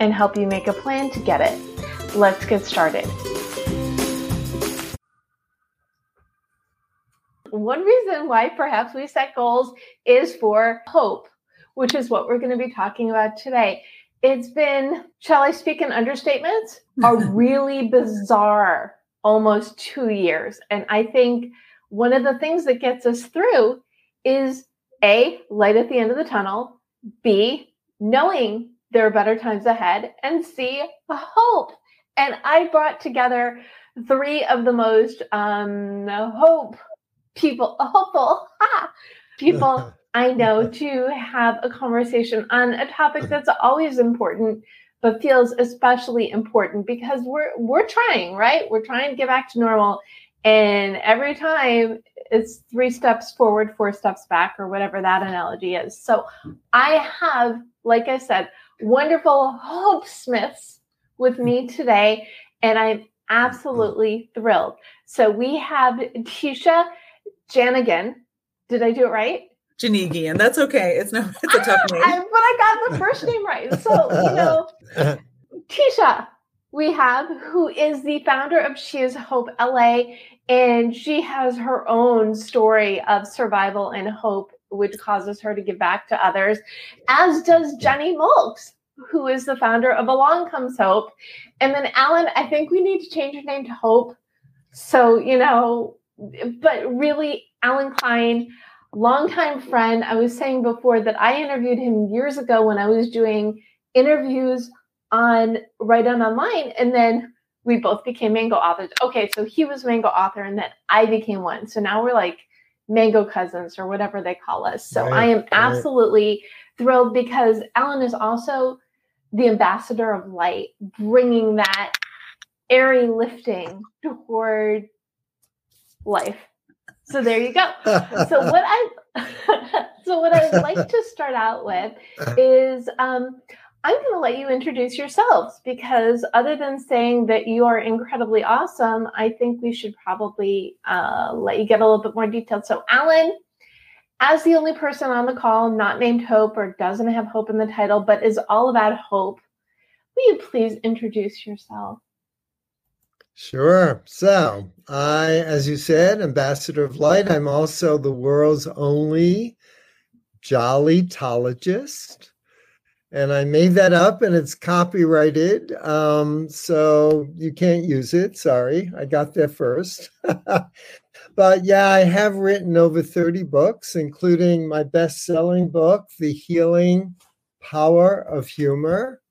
and help you make a plan to get it. Let's get started. One reason why perhaps we set goals is for hope, which is what we're going to be talking about today. It's been, shall I speak in understatements, a really bizarre almost 2 years. And I think one of the things that gets us through is A, light at the end of the tunnel, B, knowing there are better times ahead, and C, hope. And I brought together three of the most hopeful people I know to have a conversation on a topic that's always important, but feels especially important because we're trying, right? We're trying to get back to normal. And every time it's 3 steps forward, 4 steps back, or whatever that analogy is. So I have, like I said, wonderful Hope Smiths with me today, and I'm absolutely thrilled. So we have Tisha Janigian. Did I do it right? Janigian. That's okay. It's a tough name. But I got the first name right. So, Tisha, we have, who is the founder of She Is Hope LA, and she has her own story of survival and hope, which causes her to give back to others, as does Jenny Mulks, who is the founder of Along Comes Hope. And then, Alan, I think we need to change her name to Hope. So, but really, Alan Klein, longtime friend. I was saying before that I interviewed him years ago when I was doing interviews on Write On Online, and then we both became Mango authors. Okay, so he was Mango author, and then I became one. So now we're like Mango cousins or whatever they call us. So right, I am absolutely thrilled because Alan is also the ambassador of light, bringing that airy lifting toward life. So there you go. So what I'd like to start out with is I'm going to let you introduce yourselves, because other than saying that you are incredibly awesome, I think we should probably let you get a little bit more detailed. So Alan, as the only person on the call not named Hope or doesn't have hope in the title, but is all about hope, will you please introduce yourself? Sure. So I, as you said, Ambassador of Light. I'm also the world's only Jollytologist. And I made that up and it's copyrighted. So you can't use it. Sorry, I got there first. But yeah, I have written over 30 books, including my best-selling book, The Healing Power of Humor,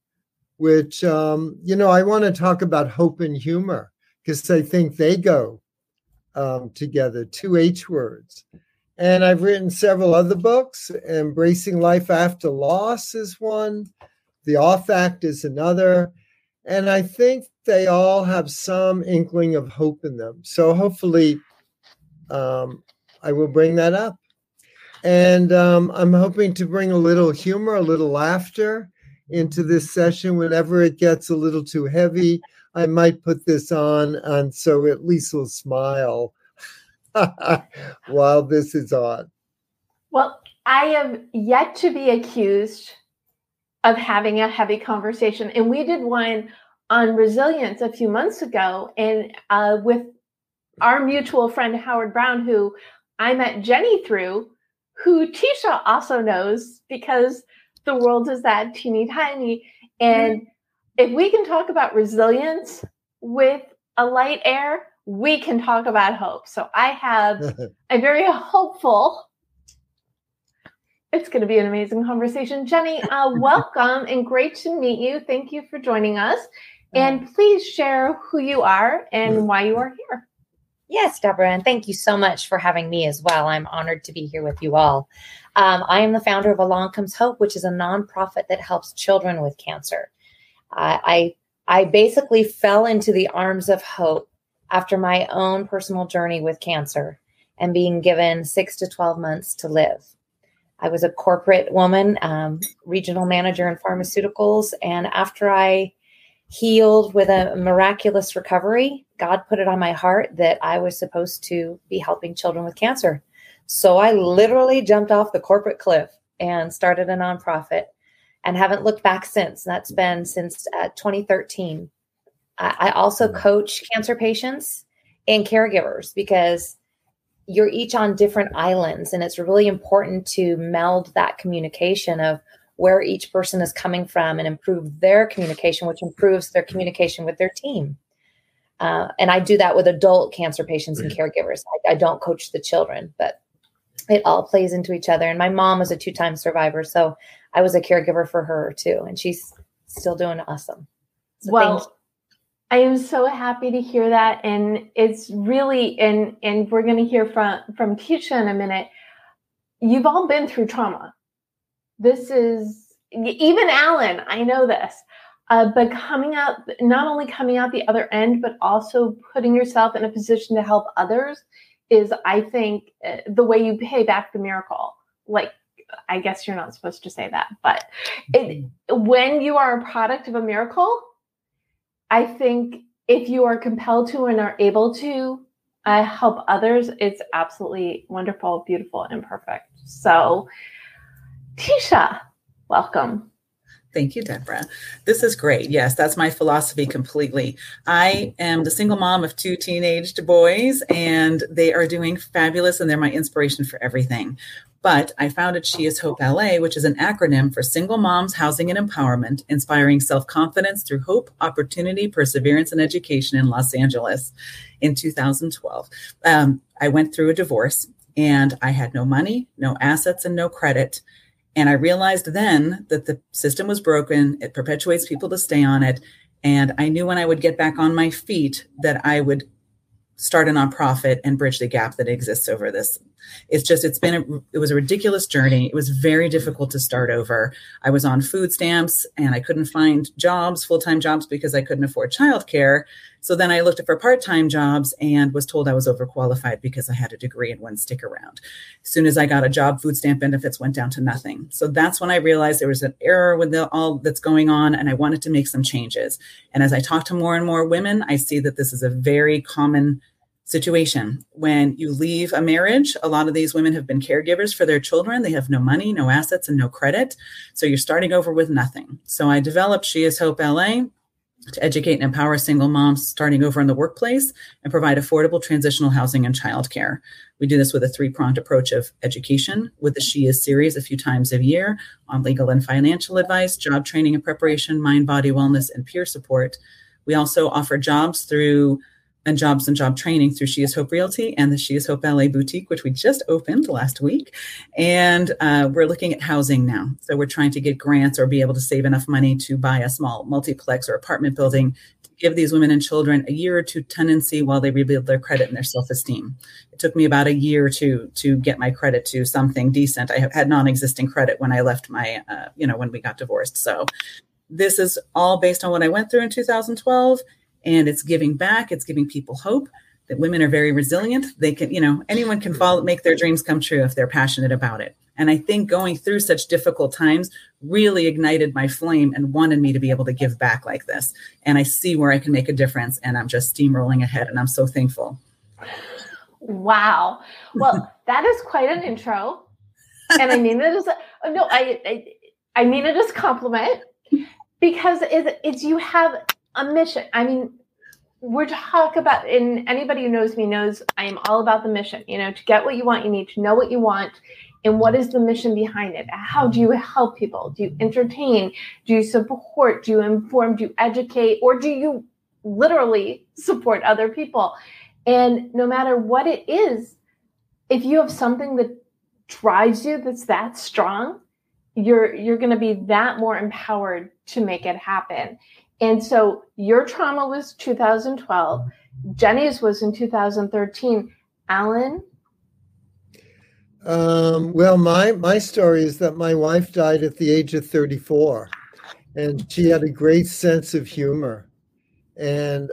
which, I want to talk about hope and humor because I think they go together, 2 H words. And I've written several other books. Embracing Life After Loss is one. The AWE Factor is another. And I think they all have some inkling of hope in them. So hopefully I will bring that up. And I'm hoping to bring a little humor, a little laughter into this session. Whenever it gets a little too heavy, I might put this on, and so at least we'll smile while this is on. Well, I am yet to be accused of having a heavy conversation. And we did one on resilience a few months ago, and with our mutual friend, Howard Brown, who I met Jenny through, who Tisha also knows because the world is that teeny tiny. And if we can talk about resilience, with a light air, we can talk about hope. So I have a very hopeful, it's going to be an amazing conversation. Jenny, welcome and great to meet you. Thank you for joining us. And please share who you are and why you are here. Yes, Deborah, and thank you so much for having me as well. I'm honored to be here with you all. I am the founder of Along Comes Hope, which is a nonprofit that helps children with cancer. I basically fell into the arms of hope after my own personal journey with cancer and being given 6 to 12 months to live. I was a corporate woman, regional manager in pharmaceuticals, and after I healed with a miraculous recovery, God put it on my heart that I was supposed to be helping children with cancer. So I literally jumped off the corporate cliff and started a nonprofit and haven't looked back since. That's been since 2013. I also coach cancer patients and caregivers because you're each on different islands, and it's really important to meld that communication of where each person is coming from and improve their communication, which improves their communication with their team. And I do that with adult cancer patients and caregivers. I don't coach the children, but it all plays into each other. And my mom was a 2-time survivor, so I was a caregiver for her too. And she's still doing awesome. So well, I am so happy to hear that. And it's really, and we're going to hear from Tisha in a minute. You've all been through trauma. This is, even Alan, I know this, but coming out, not only coming out the other end, but also putting yourself in a position to help others is, I think, the way you pay back the miracle. Like, I guess you're not supposed to say that, but when you are a product of a miracle, I think if you are compelled to and are able to help others, it's absolutely wonderful, beautiful, and perfect. So Tisha, welcome. Thank you, Deborah. This is great. Yes, that's my philosophy completely. I am the single mom of 2 teenage boys, and they are doing fabulous, and they're my inspiration for everything. But I founded She Is Hope LA, which is an acronym for Single Moms, Housing, and Empowerment, Inspiring Self-Confidence Through Hope, Opportunity, Perseverance, and Education in Los Angeles in 2012. I went through a divorce, and I had no money, no assets, and no credit. And I realized then that the system was broken. It perpetuates people to stay on it. And I knew when I would get back on my feet that I would start a nonprofit and bridge the gap that exists over this. It's just, it was a ridiculous journey. It was very difficult to start over. I was on food stamps and I couldn't find jobs, full-time jobs, because I couldn't afford childcare. So then I looked for part-time jobs and was told I was overqualified because I had a degree and wouldn't stick around. As soon as I got a job, food stamp benefits went down to nothing. So that's when I realized there was an error with all that's going on, and I wanted to make some changes. And as I talk to more and more women, I see that this is a very common situation. When you leave a marriage, a lot of these women have been caregivers for their children. They have no money, no assets, and no credit. So you're starting over with nothing. So I developed She Is Hope LA to educate and empower single moms starting over in the workplace and provide affordable transitional housing and childcare. We do this with a 3-pronged approach of education with the She Is series a few times a year on legal and financial advice, job training and preparation, mind, body, wellness, and peer support. We also offer jobs through and job training through She Is Hope Realty and the She Is Hope LA boutique, which we just opened last week. And we're looking at housing now. So we're trying to get grants or be able to save enough money to buy a small multiplex or apartment building to give these women and children a year or two tenancy while they rebuild their credit and their self-esteem. It took me about a year or two to get my credit to something decent. I had non-existing credit when I left my, when we got divorced. So this is all based on what I went through in 2012. And it's giving back. It's giving people hope that women are very resilient. They can, anyone can make their dreams come true if they're passionate about it. And I think going through such difficult times really ignited my flame and wanted me to be able to give back like this. And I see where I can make a difference. And I'm just steamrolling ahead. And I'm so thankful. Wow. Well, that is quite an intro. And I mean it as I mean it as a compliment, because it's you have a mission. I mean, we're talking about, and anybody who knows me knows I am all about the mission. To get what you want, you need to know what you want. And what is the mission behind it? How do you help people? Do you entertain? Do you support? Do you inform? Do you educate? Or do you literally support other people. And no matter what it is, if you have something that drives you that's that strong, you're going to be that more empowered to make it happen. And so your trauma was 2012. Jenny's was in 2013. Alan? Well, my story is that my wife died at the age of 34, and she had a great sense of humor. And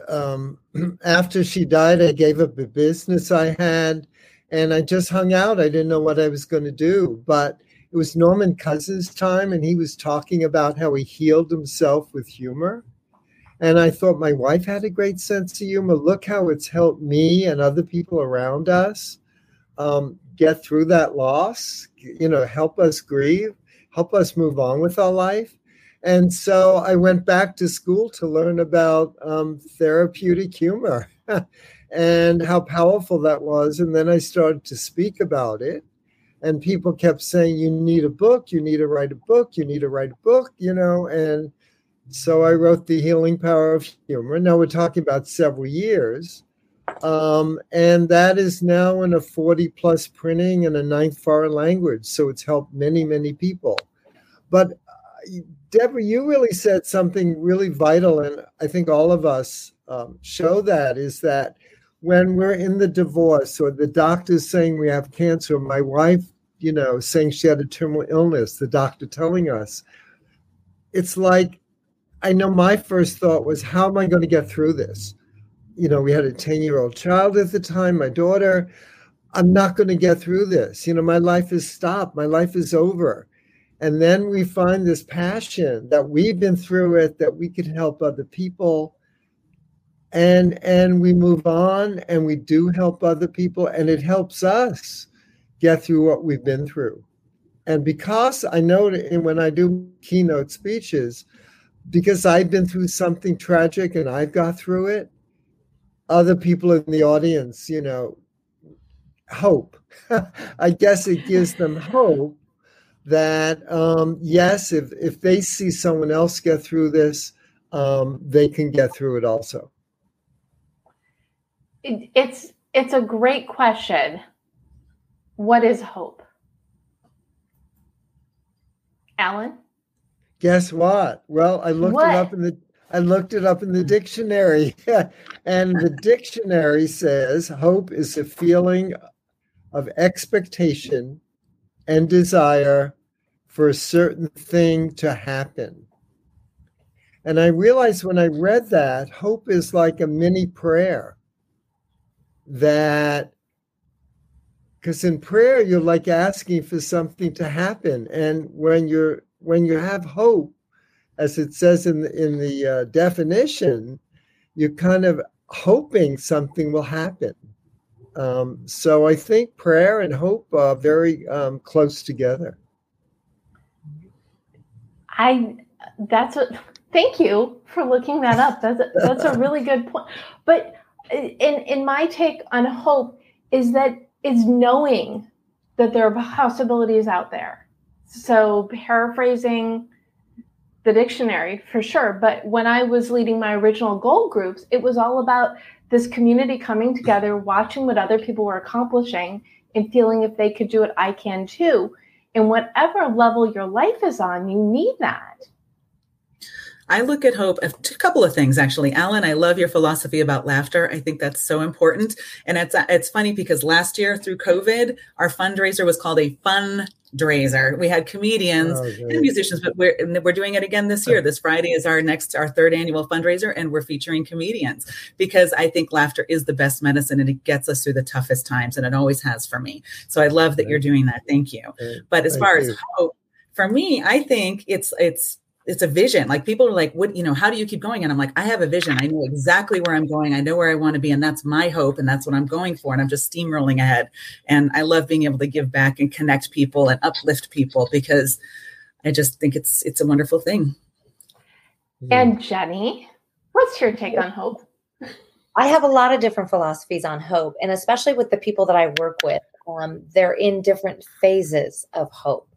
after she died, I gave up a business I had, and I just hung out. I didn't know what I was going to do, but it was Norman Cousins' time, and he was talking about how he healed himself with humor. And I thought, my wife had a great sense of humor. Look how it's helped me and other people around us get through that loss, you know, help us grieve, help us move on with our life. And so I went back to school to learn about therapeutic humor and how powerful that was. And then I started to speak about it. And people kept saying, you need a book, you need to write a book, you need to write a book, you know. And so I wrote The Healing Power of Humor. Now we're talking about several years. And that is now in a 40-plus printing and a 9th foreign language. So it's helped many, many people. But Deborah, you really said something really vital, and I think all of us show that, is that when we're in the divorce or the doctor's saying we have cancer, my wife, you know, saying she had a terminal illness, the doctor telling us, it's like, I know my first thought was, how am I going to get through this? You know, we had a 10-year-old child at the time, my daughter. I'm not going to get through this. You know, my life is stopped. My life is over. And then we find this passion that we've been through it, that we can help other people. And we move on, and we do help other people, and it helps us get through what we've been through. And because I know when I do keynote speeches, because I've been through something tragic and I've got through it, other people in the audience, you know, hope. I guess it gives them hope that, yes, if they see someone else get through this, they can get through it also. It's a great question. What is hope? Alan? Guess what? Well, I looked it up in the dictionary. And the dictionary says hope is a feeling of expectation and desire for a certain thing to happen. And I realized when I read that, hope is like a mini prayer. That, because in prayer, you're like asking for something to happen. And when you have hope, as it says in the definition, you're kind of hoping something will happen. So I think prayer and hope are very close together. Thank you for looking that up. That's a really good point. But in my take on hope is that it's knowing that there are possibilities out there. So paraphrasing the dictionary for sure. But when I was leading my original goal groups, it was all about this community coming together, watching what other people were accomplishing and feeling if they could do it, I can too. And whatever level your life is on, you need that. I look at hope a couple of things, actually. Alan, I love your philosophy about laughter. I think that's so important. And it's funny because last year through COVID, our fundraiser was called a fundraiser. We had comedians and musicians, but we're doing it again this year. This Friday is our third annual fundraiser, and we're featuring comedians because I think laughter is the best medicine, and it gets us through the toughest times, and it always has for me. So I love that you're doing that. Thank you. But as far as hope, for me, I think it's a vision. Like people are like, what, you know, how do you keep going? And I'm like, I have a vision. I know exactly where I'm going. I know where I want to be. And that's my hope. And that's what I'm going for. And I'm just steamrolling ahead. And I love being able to give back and connect people and uplift people because I just think it's a wonderful thing. And Jenny, what's your take on hope? I have a lot of different philosophies on hope. And especially with the people that I work with, they're in different phases of hope.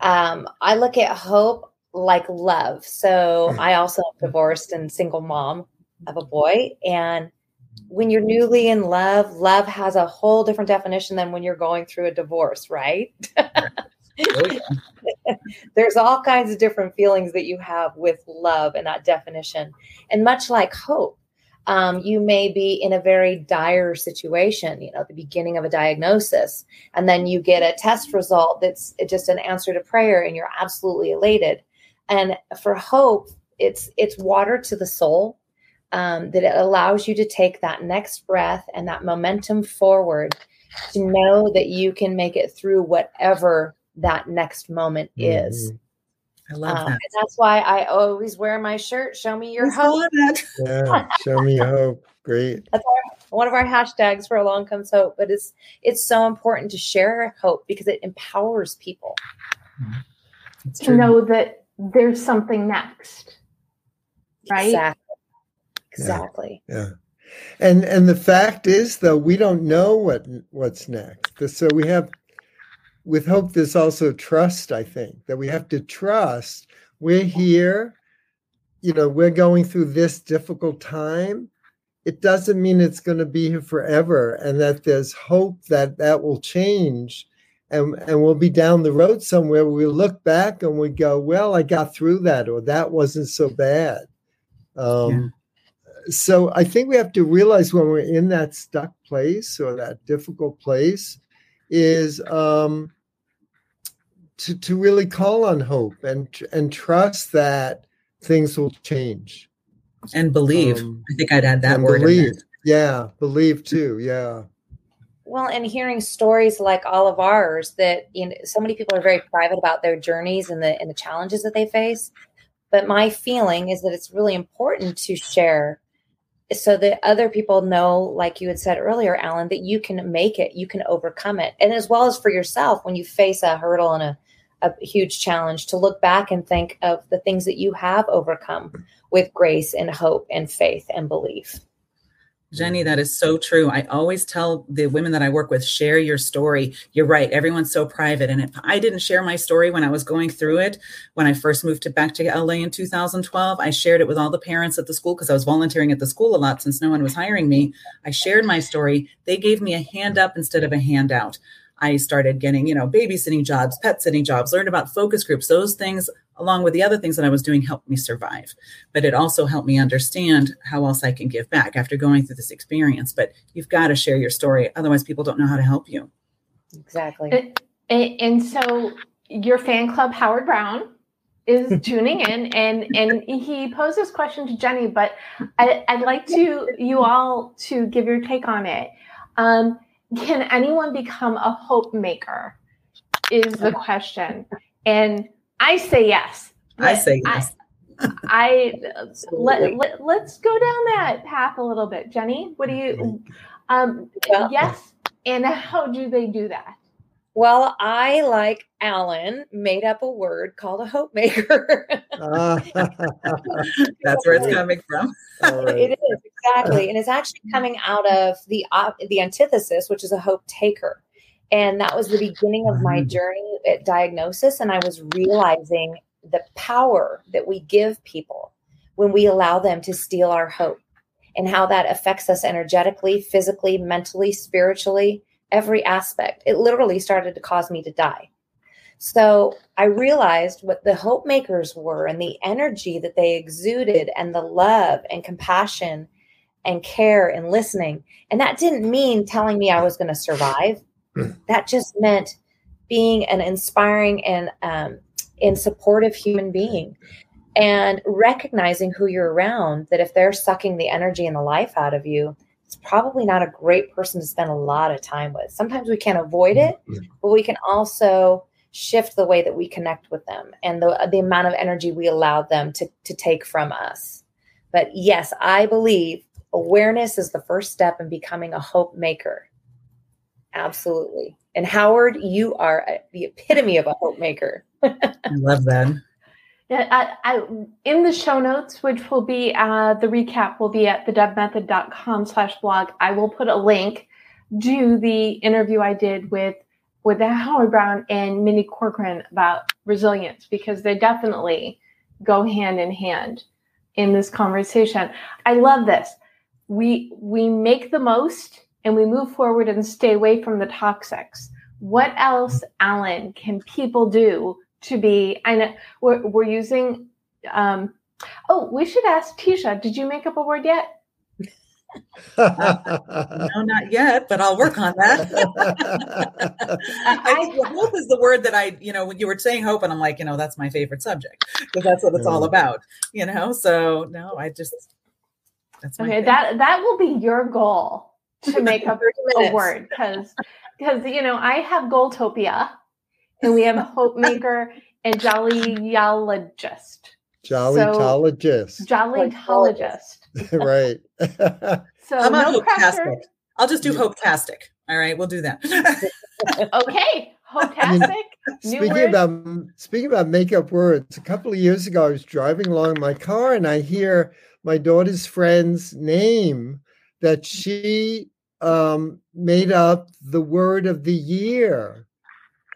I look at hope like love. So I also am divorced and single mom. of a boy. And when you're newly in love, love has a whole different definition than when you're going through a divorce, right? Oh, yeah. There's all kinds of different feelings that you have with love and that definition. And much like hope, you may be in a very dire situation, you know, the beginning of a diagnosis, and then you get a test result that's just an answer to prayer and you're absolutely elated. And for hope, it's water to the soul, that it allows you to take that next breath and that momentum forward to know that you can make it through whatever that next moment is. I love that. And that's why I always wear my shirt. Show me your hope. Yeah, show me hope. Great. That's one of our hashtags for Along Comes Hope. But it's so important to share hope because it empowers people to know that there's something next. Right? Exactly. Yeah. And the fact is, though, we don't know what's next. So we have. With hope, there's also trust, I think, that we have to trust we're here, you know, we're going through this difficult time. It doesn't mean it's going to be here forever, and that there's hope that will change, and we'll be down the road somewhere where we look back and we go, well, I got through that, or that wasn't so bad. So I think we have to realize when we're in that stuck place or that difficult place, is to really call on hope and trust that things will change. And believe. I think I'd add that word. Believe. Yeah, believe too. Yeah. Well, and hearing stories like all of ours that, you know, so many people are very private about their journeys and the challenges that they face. But my feeling is that it's really important to share so that other people know, like you had said earlier, Alan, that you can make it, you can overcome it. And as well as for yourself, when you face a hurdle and a huge challenge, to look back and think of the things that you have overcome with grace and hope and faith and belief. Jenny, that is so true. I always tell the women that I work with, share your story. You're right. Everyone's so private. And if I didn't share my story when I was going through it, when I first moved back to LA in 2012, I shared it with all the parents at the school because I was volunteering at the school a lot since no one was hiring me. I shared my story. They gave me a hand up instead of a handout. I started getting, you know, babysitting jobs, pet sitting jobs, learned about focus groups. Those things, along with the other things that I was doing, helped me survive. But it also helped me understand how else I can give back after going through this experience. But you've got to share your story. Otherwise, people don't know how to help you. Exactly. And so your fan club, Howard Brown, is tuning in. And he posed this question to Jenny, but I'd like you all to give your take on it. Can anyone become a hope maker is the question. And I say yes. Let's go down that path a little bit. Jenny, what do you, yes. And how do they do that? Well, I, like Alan, made up a word called a hope maker. That's where it's coming from. It is, exactly. And it's actually coming out of the antithesis, which is a hope taker. And that was the beginning of my journey at diagnosis. And I was realizing the power that we give people when we allow them to steal our hope and how that affects us energetically, physically, mentally, spiritually. Every aspect. It literally started to cause me to die. So I realized what the hope makers were and the energy that they exuded and the love and compassion and care and listening. And that didn't mean telling me I was going to survive. That just meant being an inspiring and supportive human being and recognizing who you're around, that if they're sucking the energy and the life out of you, it's probably not a great person to spend a lot of time with. Sometimes we can avoid it, but we can also shift the way that we connect with them and the amount of energy we allow them to take from us. But yes, I believe awareness is the first step in becoming a hope maker. Absolutely. And Howard, you are the epitome of a hope maker. I love that. Yeah, I in the show notes, which will be the recap will be at thedebmethod.com/blog. I will put a link to the interview I did with Howard Brown and Minnie Corcoran about resilience, because they definitely go hand in hand in this conversation. I love this. We make the most and we move forward and stay away from the toxics. What else, Alan, can people do to be, I know we're using, we should ask Tisha, did you make up a word yet? No, not yet, but I'll work on that. Hope is the word that when you were saying hope, and I'm like, that's my favorite subject because that's what it's all about, So no, that's my favorite. That will be your goal to make up a word because I have Goldtopia, and we have a hope maker and Jollytologist. Right. So I'm no pressure. I'll just do Hope-tastic. All right, we'll do that. Okay, Hope-tastic. Speaking about makeup words, a couple of years ago, I was driving along in my car and I hear my daughter's friend's name that she made up the word of the year.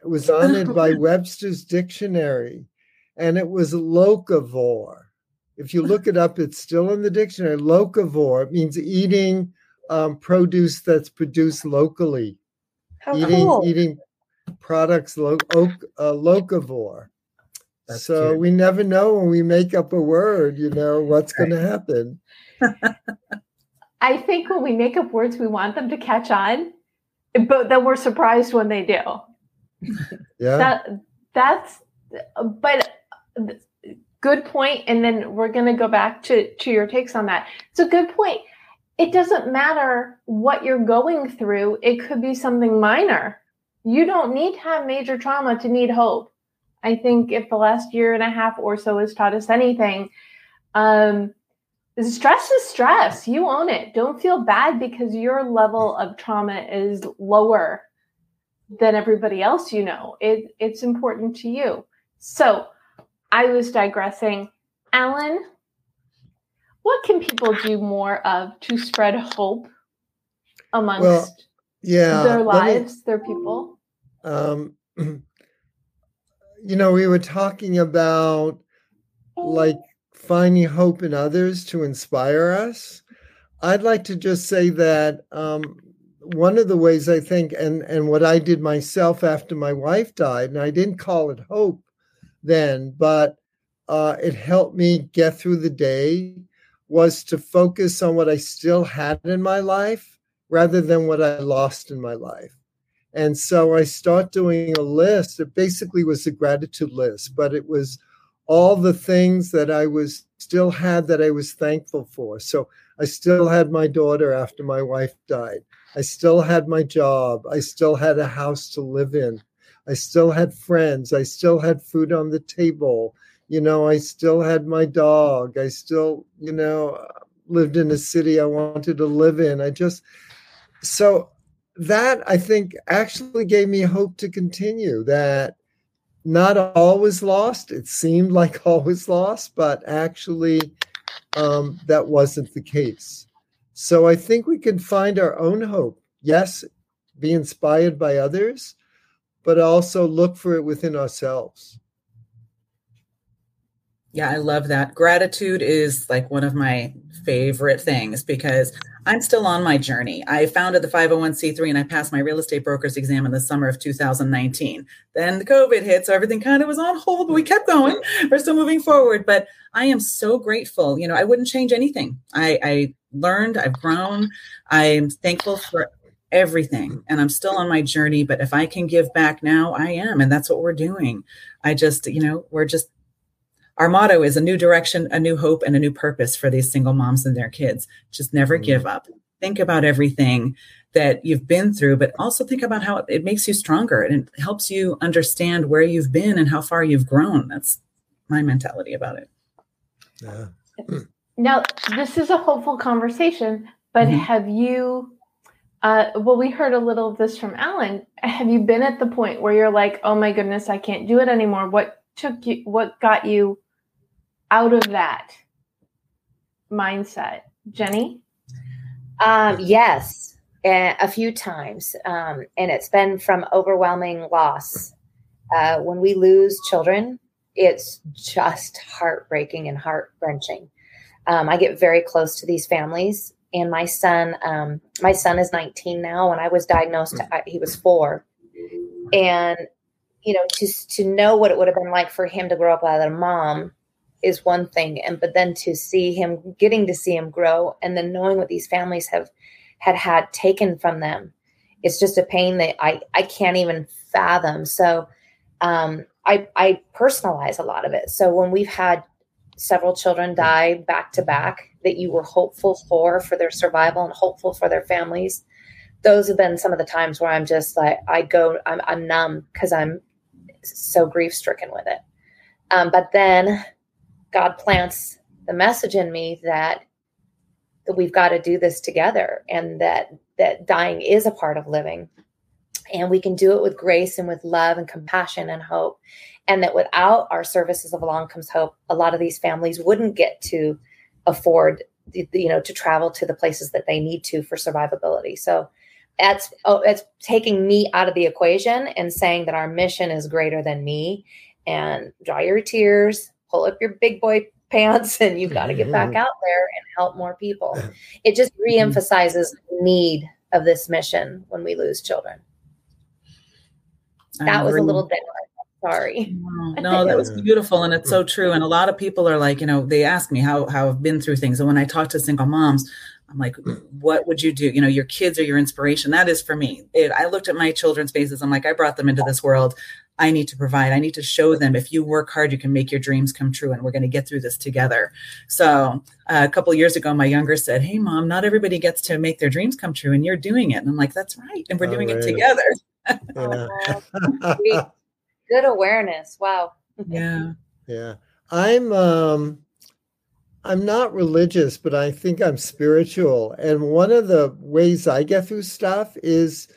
It was honored by Webster's Dictionary, and it was locavore. If you look it up, it's still in the dictionary. Locavore means eating produce that's produced locally. How cool. Eating products, locavore. That's so cute. We never know when we make up a word, what's going to happen. I think when we make up words, we want them to catch on, but then we're surprised when they do. Yeah. Good point. And then we're going to go back to your takes on that. It's a good point. It doesn't matter what you're going through. It could be something minor. You don't need to have major trauma to need hope. I think if the last year and a half or so has taught us anything, stress is stress. You own it. Don't feel bad because your level of trauma is lower than everybody else. It's important to you. So I was digressing. Alan, what can people do more of to spread hope amongst their lives, their people? We were talking about finding hope in others to inspire us. I'd like to just say that one of the ways I think, and what I did myself after my wife died, and I didn't call it hope then, but it helped me get through the day, was to focus on what I still had in my life rather than what I lost in my life. And so I start doing a list. It basically was a gratitude list, but it was all the things that I was still had that I was thankful for. So I still had my daughter after my wife died. I still had my job. I still had a house to live in. I still had friends. I still had food on the table. I still had my dog. I still, lived in a city I wanted to live in. So that I think actually gave me hope to continue, that not all was lost. It seemed like all was lost, but actually that wasn't the case. So I think we can find our own hope. Yes, be inspired by others, but also look for it within ourselves. Yeah, I love that. Gratitude is one of my favorite things because I'm still on my journey. I founded the 501c3 and I passed my real estate broker's exam in the summer of 2019. Then the COVID hit, so everything kind of was on hold, but we kept going. We're still moving forward, but I am so grateful. I wouldn't change anything. I learned, I've grown. I'm thankful for everything. And I'm still on my journey, but if I can give back now, I am. And that's what we're doing. I just, our motto is a new direction, a new hope, and a new purpose for these single moms and their kids. Just never give up. Think about everything that you've been through, but also think about how it makes you stronger and it helps you understand where you've been and how far you've grown. That's my mentality about it. Yeah. Now, this is a hopeful conversation, but have you... we heard a little of this from Alan. Have you been at the point where you're like, oh my goodness, I can't do it anymore? What got you out of that mindset? Jenny? Yes, a few times. And it's been from overwhelming loss. When we lose children, it's just heartbreaking and heart-wrenching. I get very close to these families. And my son is 19 now. When I was diagnosed, he was 4. And, you know, to know what it would have been like for him to grow up without a mom is one thing. And, but then to see him, getting to see him grow, and then knowing what these families have had taken from them, it's just a pain that I can't even fathom. So, I personalize a lot of it. So when we've had several children die back to back that you were hopeful for their survival and hopeful for their families, those have been some of the times where I'm just like, I'm numb because I'm so grief stricken with it. But then God plants the message in me that we've got to do this together, and that dying is a part of living, and we can do it with grace and with love and compassion and hope. And that without our services of Along Comes Hope, a lot of these families wouldn't get to afford, you know, to travel to the places that they need to for survivability. So that's taking me out of the equation and saying that our mission is greater than me, and dry your tears, pull up your big boy pants, and you've got to get back out there and help more people. It just reemphasizes the need of this mission when we lose children. That was a little bit. Sorry. No, that was beautiful. And it's so true. And a lot of people are like, you know, they ask me how I've been through things. And when I talk to single moms, I'm like, what would you do? You know, your kids are your inspiration. That is for me. I looked at my children's faces. I'm like, I brought them into this world. I need to provide. I need to show them if you work hard, you can make your dreams come true. And we're going to get through this together. So a couple of years ago, my younger said, hey, Mom, not everybody gets to make their dreams come true. And you're doing it. And I'm like, that's right. And we're doing it together. Yeah. Good awareness. Wow. Yeah. Yeah. I'm not religious, but I think I'm spiritual. And one of the ways I get through stuff is,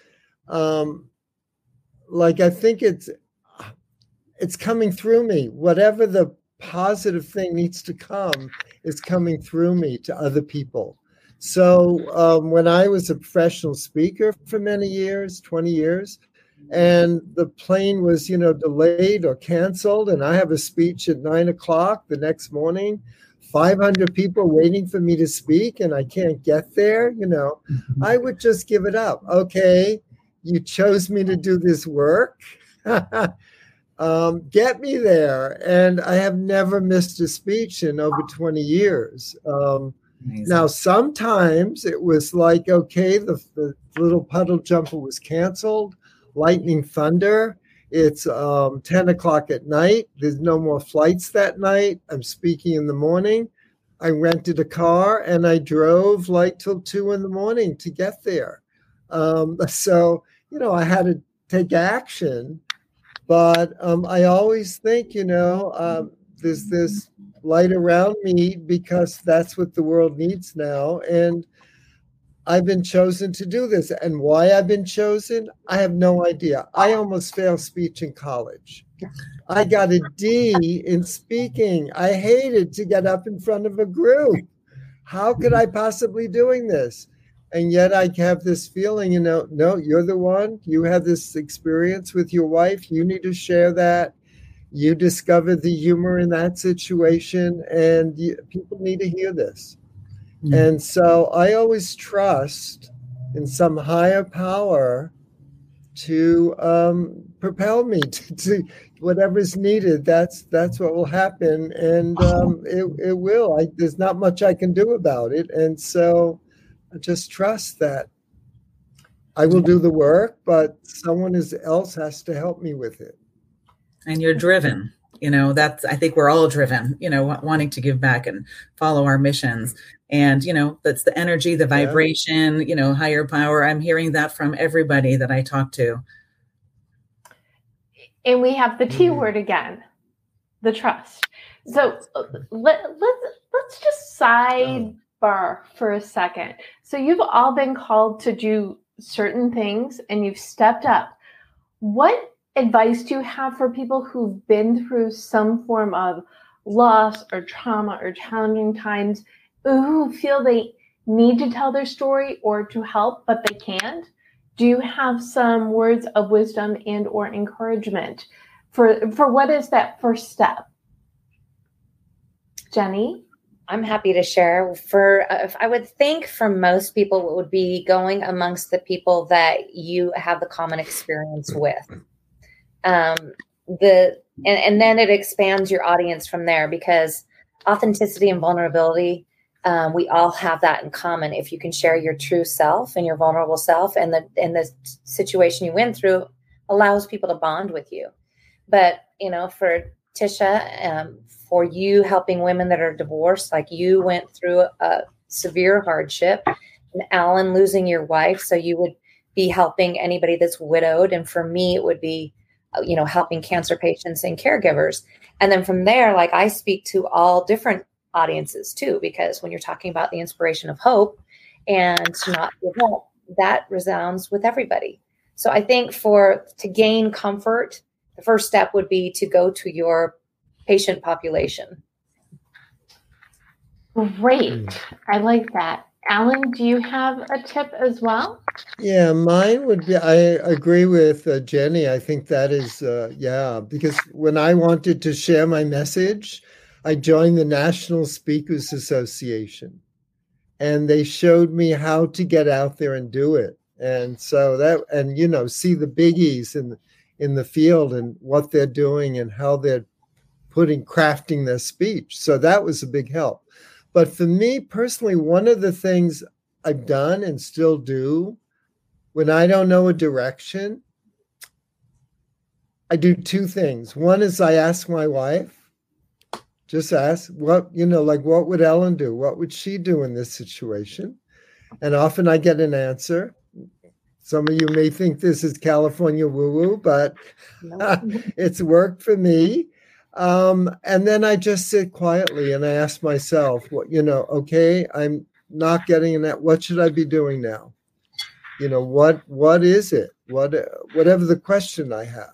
like, I think it's coming through me. Whatever the positive thing needs to come is coming through me to other people. So, when I was a professional speaker for many years, 20 years, and the plane was, you know, delayed or canceled, and I have a speech at 9:00 the next morning, 500 people waiting for me to speak, and I can't get there, you know, I would just give it up. Okay, you chose me to do this work. Get me there. And I have never missed a speech in over 20 years. Now, sometimes it was like, okay, the little puddle jumper was canceled. Lightning thunder. It's 10:00 at night. There's no more flights that night. I'm speaking in the morning. I rented a car and I drove like till 2 a.m. to get there. So, you know, I had to take action, but I always think, you know, there's this light around me because that's what the world needs now. And I've been chosen to do this. And why I've been chosen, I have no idea. I almost failed speech in college. I got a D in speaking. I hated to get up in front of a group. How could I possibly doing this? And yet I have this feeling, you know, no, you're the one. You have this experience with your wife. You need to share that. You discover the humor in that situation. And people need to hear this. And so I always trust in some higher power to propel me to whatever is needed. That's what will happen. And it will. There's not much I can do about it. And so I just trust that I will do the work, but someone else has to help me with it. And you're driven. You know, that's, I think we're all driven, you know, wanting to give back and follow our missions. And, you know, that's the energy, the vibration, you know, higher power. I'm hearing that from everybody that I talk to. And we have the T word again, the trust. So let's just sidebar for a second. So you've all been called to do certain things and you've stepped up. What advice do you have for people who've been through some form of loss or trauma or challenging times, who feel they need to tell their story or to help, but they can't? Do you have some words of wisdom and or encouragement for what is that first step? Jenny? I'm happy to share. I would think for most people, it would be going amongst the people that you have the common experience with. And then it expands your audience from there, because authenticity and vulnerability, we all have that in common. If you can share your true self and your vulnerable self, and the situation you went through allows people to bond with you. But, you know, for Tisha, for you helping women that are divorced, like you went through a severe hardship, and Alan losing your wife. So you would be helping anybody that's widowed. And for me, it would be, you know, helping cancer patients and caregivers. And then from there, like, I speak to all different audiences too, because when you're talking about the inspiration of hope and not give up, that resounds with everybody. So I think to gain comfort, the first step would be to go to your patient population. Great. I like that. Alan, do you have a tip as well? Yeah, mine would be, I agree with Jenny. I think that is, because when I wanted to share my message, I joined the National Speakers Association, and they showed me how to get out there and do it. And so see the biggies in the field and what they're doing and how they're crafting their speech. So that was a big help. But for me personally, one of the things I've done and still do when I don't know a direction, I do two things. One is I ask my wife, just ask what would Ellen do? What would she do in this situation? And often I get an answer. Some of you may think this is California woo-woo, but it's worked for me. And then I just sit quietly and I ask myself, I'm not getting in that. What should I be doing now? What is it? Whatever the question I have.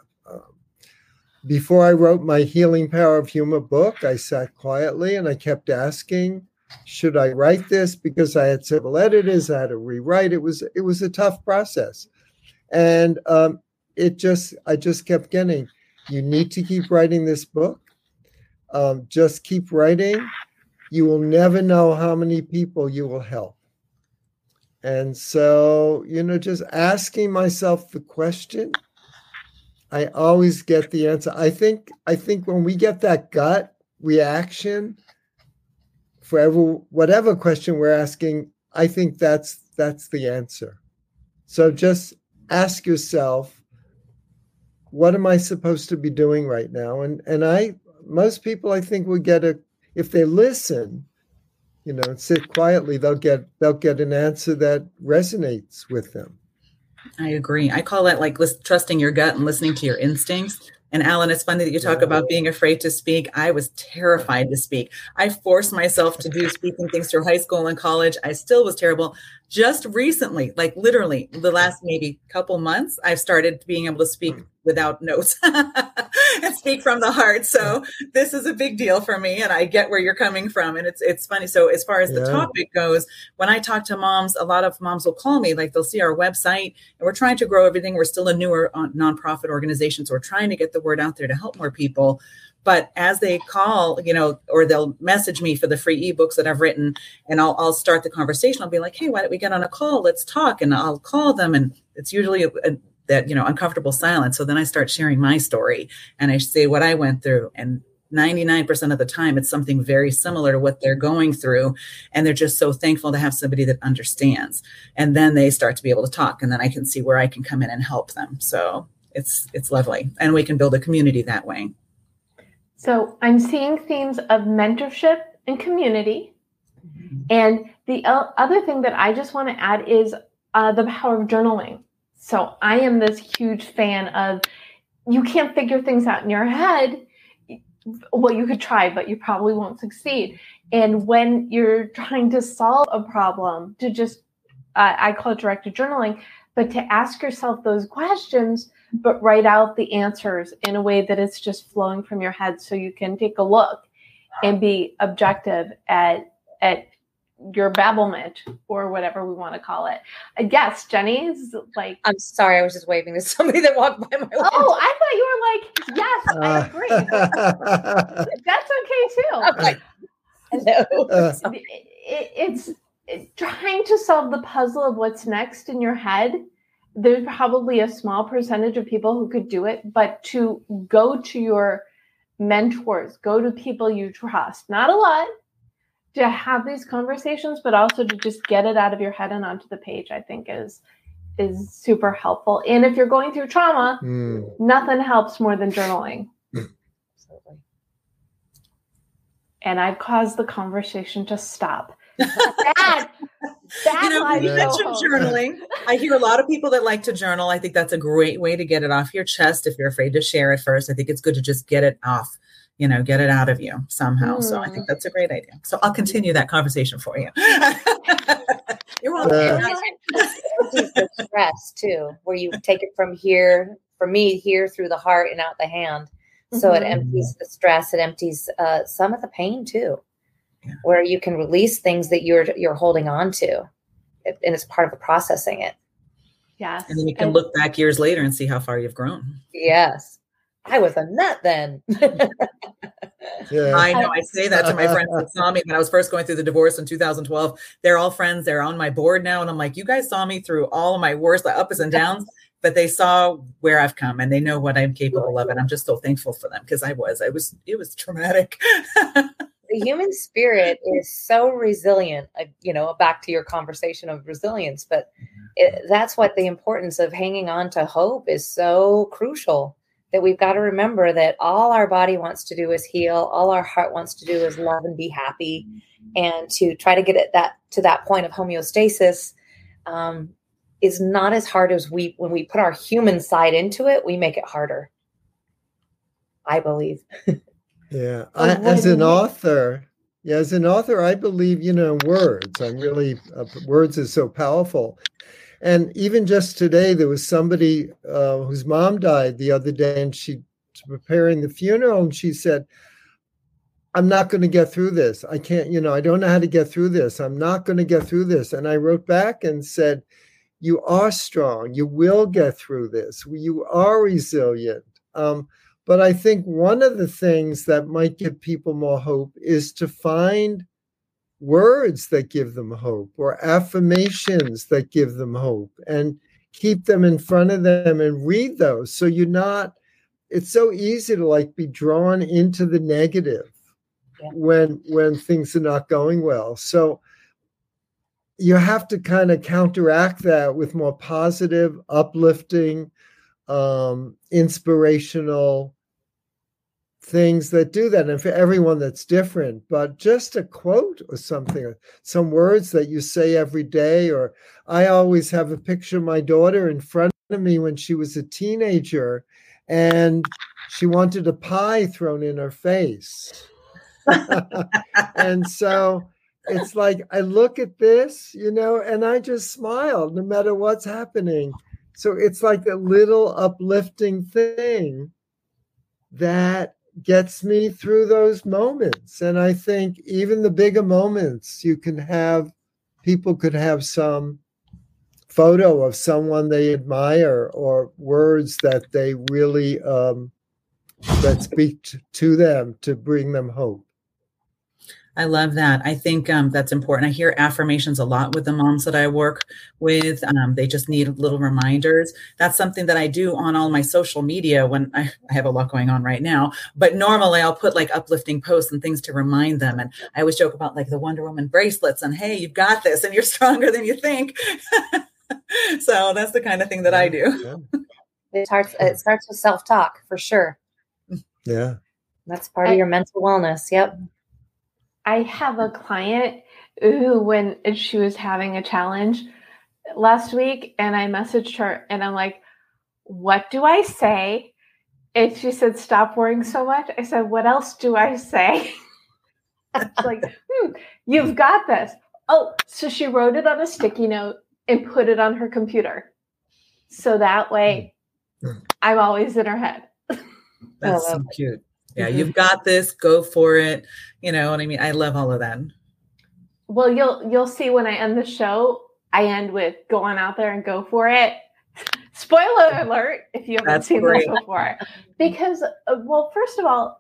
Before I wrote my Healing Power of Humor book, I sat quietly and I kept asking, should I write this? Because I had several editors, I had to rewrite. It was a tough process. And I just kept getting, you need to keep writing this book. Just keep writing. You will never know how many people you will help. And so, just asking myself the question, I always get the answer. I think when we get that gut reaction for whatever question we're asking, I think that's the answer. So just ask yourself, what am I supposed to be doing right now? And most people, I think, will get if they listen, and sit quietly, they'll get an answer that resonates with them. I agree. I call that like trusting your gut and listening to your instincts. And Alan, it's funny that you talk about being afraid to speak. I was terrified to speak. I forced myself to do speaking things through high school and college. I still was terrible. Just recently, like literally the last maybe couple months, I've started being able to speak without notes and speak from the heart. So this is a big deal for me, and I get where you're coming from. And it's funny. So as far as the topic goes, when I talk to moms, a lot of moms will call me, like they'll see our website and we're trying to grow everything. We're still a newer nonprofit organization. So we're trying to get the word out there to help more people. But as they call, or they'll message me for the free ebooks that I've written, and I'll start the conversation. I'll be like, hey, why don't we get on a call? Let's talk. And I'll call them. And it's usually that uncomfortable silence. So then I start sharing my story and I say what I went through. And 99% of the time, it's something very similar to what they're going through. And they're just so thankful to have somebody that understands. And then they start to be able to talk. And then I can see where I can come in and help them. So it's lovely. And we can build a community that way. So I'm seeing themes of mentorship and community. And the other thing that I just want to add is the power of journaling. So I am this huge fan of, you can't figure things out in your head. Well, you could try, but you probably won't succeed. And when you're trying to solve a problem, to just, I call it directed journaling, but to ask yourself those questions, but write out the answers in a way that it's just flowing from your head, so you can take a look and be objective at your babblement, or whatever we want to call it. Yes, Jenny's like... I'm sorry, I was just waving to somebody that walked by my window. Oh, I thought you were like, yes, I agree. That's okay too. I'm like, No. It's trying to solve the puzzle of what's next in your head. There's probably a small percentage of people who could do it, but to go to your mentors, go to people you trust, not a lot, to have these conversations, but also to just get it out of your head and onto the page, I think is super helpful. And if you're going through trauma, nothing helps more than journaling. Absolutely. And I've caused the conversation to stop. That you mentioned journaling. I hear a lot of people that like to journal. I think that's a great way to get it off your chest. If you're afraid to share it first, I think it's good to just get it off, you know, get it out of you somehow. So I think that's a great idea. So I'll continue that conversation for you. You're welcome. The stress too, where you take it from here, for me, here through the heart and out the hand. So it empties the stress. It empties some of the pain too, where you can release things that you're holding on to, and it's part of the processing it. Yes. And then you can look back years later and see how far you've grown. Yes. I was a nut then. Yeah. I know. I say that to my friends that saw me when I was first going through the divorce in 2012. They're all friends. They're on my board now. And I'm like, you guys saw me through all of my worst, the ups and downs, but they saw where I've come and they know what I'm capable of. And I'm just so thankful for them because it was traumatic. The human spirit is so resilient, back to your conversation of resilience, but that's what the importance of hanging on to hope is so crucial. That we've got to remember that all our body wants to do is heal. All our heart wants to do is love and be happy, and to try to get at that to that point of homeostasis is not as hard as when we put our human side into it, we make it harder. I believe. Yeah. As an author, I believe, words. I'm really, words is so powerful. And even just today, there was somebody whose mom died the other day, and she was preparing the funeral, and she said, I'm not going to get through this. I can't, I don't know how to get through this. I'm not going to get through this. And I wrote back and said, you are strong. You will get through this. You are resilient. But I think one of the things that might give people more hope is to find words that give them hope, or affirmations that give them hope, and keep them in front of them and read those. So it's so easy to be drawn into the negative when things are not going well. So you have to kind of counteract that with more positive, uplifting, inspirational things that do that. And for everyone that's different, but just a quote or something, or some words that you say every day. Or I always have a picture of my daughter in front of me when she was a teenager and she wanted a pie thrown in her face. And so it's I look at this, and I just smile no matter what's happening. So it's a little uplifting thing that gets me through those moments. And I think even the bigger moments, people could have some photo of someone they admire or words that they really, that speak to them to bring them hope. I love that. I think that's important. I hear affirmations a lot with the moms that I work with. They just need little reminders. That's something that I do on all my social media when I have a lot going on right now. But normally I'll put uplifting posts and things to remind them. And I always joke about the Wonder Woman bracelets and, hey, you've got this and you're stronger than you think. So that's the kind of thing that I do. It starts with self-talk for sure. Yeah. That's part of your mental wellness. Yep. I have a client who, when she was having a challenge last week, and I messaged her and I'm like, what do I say? And she said, stop worrying so much. I said, what else do I say? It's you've got this. Oh, so she wrote it on a sticky note and put it on her computer. So that way I'm always in her head. That's so cute. Yeah, you've got this, go for it. You know what I mean? I love all of that. Well, you'll see when I end the show, I end with go on out there and go for it. Spoiler alert, if you haven't seen this before. Because, well, first of all,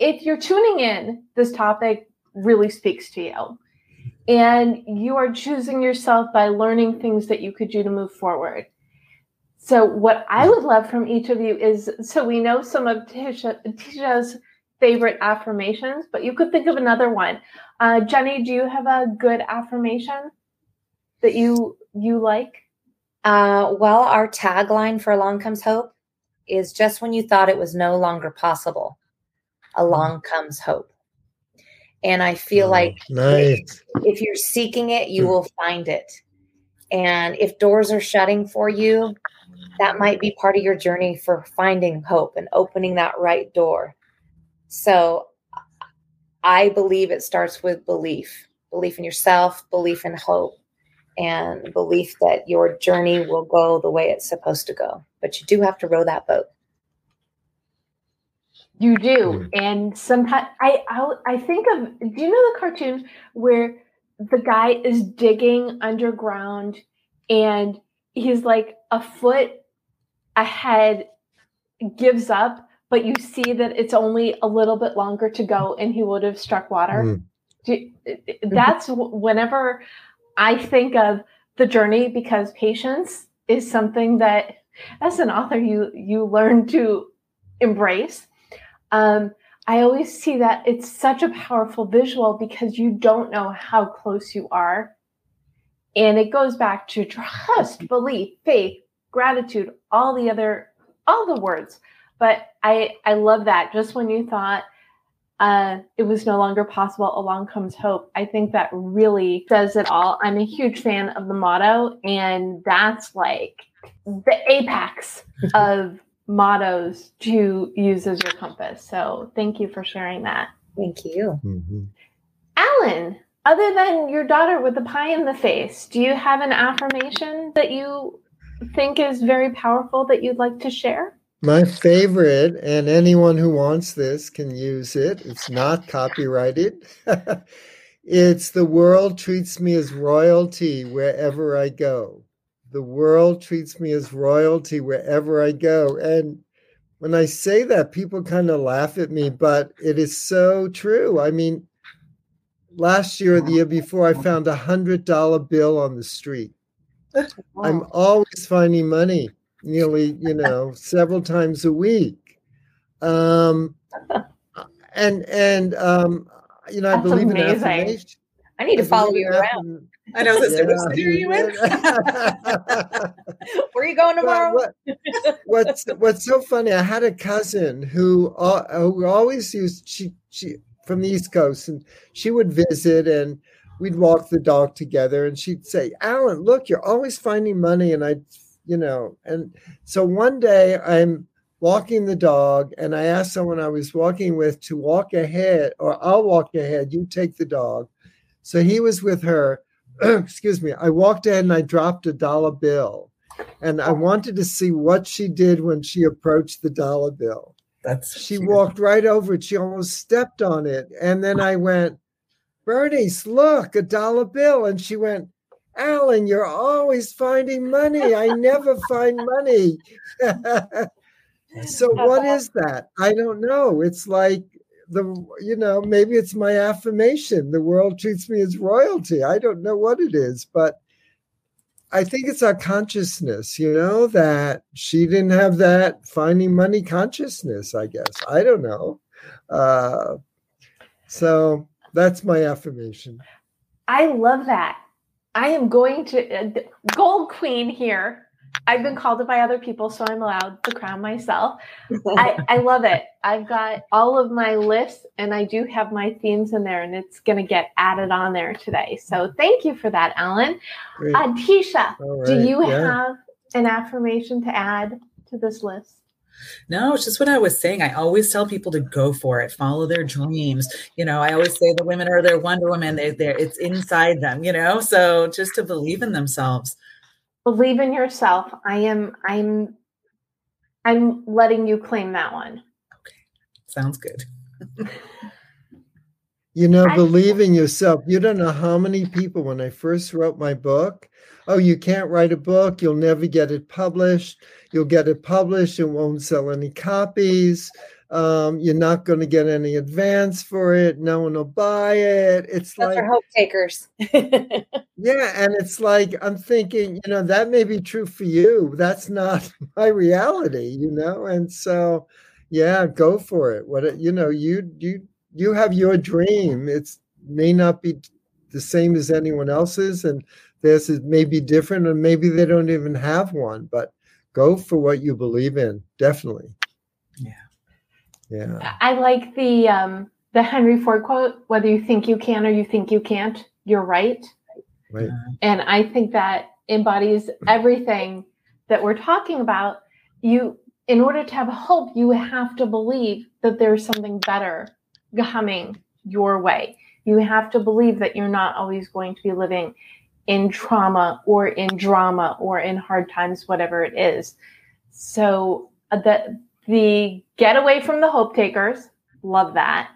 if you're tuning in, this topic really speaks to you. And you are choosing yourself by learning things that you could do to move forward. So what I would love from each of you is, so we know some of Tisha's favorite affirmations, but you could think of another one. Jenny, do you have a good affirmation that you like? Well, our tagline for Along Comes Hope is, just when you thought it was no longer possible, along comes hope. And I feel like if you're seeking it, you will find it. And if doors are shutting for you, that might be part of your journey for finding hope and opening that right door. So I believe it starts with belief in yourself, belief in hope, and belief that your journey will go the way it's supposed to go. But you do have to row that boat. You do. And sometimes I think of, do you know the cartoon where the guy is digging underground and he's like a foot ahead, gives up, but you see that it's only a little bit longer to go and he would have struck water. That's whenever I think of the journey, because patience is something that as an author, you learn to embrace. I always see that it's such a powerful visual because you don't know how close you are. And it goes back to trust, belief, faith, gratitude, all the words. But I love that. Just when you thought it was no longer possible, along comes hope. I think that really says it all. I'm a huge fan of the motto, and that's like the apex of mottos to use as your compass. So thank you for sharing that. Thank you. Alan, other than your daughter with the pie in the face, do you have an affirmation that you think is very powerful that you'd like to share? My favorite, and anyone who wants this can use it, it's not copyrighted, it's, the world treats me as royalty wherever I go. The world treats me as royalty wherever I go. And when I say that, people kind of laugh at me, but it is so true. I mean, last year or the year before, I found a $100 bill on the street. I'm always finding money, nearly, several times a week. I That's believe amazing. In affirmation. I need to follow you around. I know this city are you in? Where are you going tomorrow? What's so funny? I had a cousin who always used, she from the East Coast, and she would visit and we'd walk the dog together, and she'd say, "Alan, look, you're always finding money." And and so one day I'm walking the dog and I asked someone I was walking with to walk ahead, or I'll walk ahead, you take the dog. So he was with her. Excuse me. I walked in and I dropped a $1 bill, and I wanted to see what she did when she approached the $1 bill. She walked right over it. She almost stepped on it. And then I went, "Bernice, look, a $1 bill. And she went, "Alan, you're always finding money. I never find money." So what is that? I don't know. It's like, maybe it's my affirmation. The world treats me as royalty. I don't know what it is, but I think it's our consciousness, that she didn't have that finding money consciousness, I guess. I don't know. So that's my affirmation. I love that. I am going to Gold Queen here. I've been called it by other people, so I'm allowed to crown myself. I love it. I've got all of my lists, and I do have my themes in there, and it's going to get added on there today. So thank you for that, Alan. Tisha, right. Do you have an affirmation to add to this list? No, it's just what I was saying. I always tell people to go for it, follow their dreams. I always say the women are their Wonder Woman. It's inside them, so just to believe in themselves. Believe in yourself. I'm letting you claim that one. Okay. Sounds good. You know, believe in yourself. You don't know how many people, when I first wrote my book, oh, you can't write a book. You'll never get it published. You'll get it published. It won't sell any copies. You're not going to get any advance for it. No one will buy it. It's those like hope takers. Yeah. And it's like, I'm thinking, you know, that may be true for you. That's not my reality, you know? And so, yeah, go for it. What, you know, you have your dream. It may not be the same as anyone else's, and theirs is maybe different, or maybe they don't even have one, but go for what you believe in. Definitely. Yeah. Yeah. I like the Henry Ford quote, whether you think you can or you think you can't, you're right. Right. And I think that embodies everything that we're talking about. You, in order to have hope, you have to believe that there's something better coming your way. You have to believe that you're not always going to be living in trauma or in drama or in hard times, whatever it is. So the get away from the hope takers. Love that.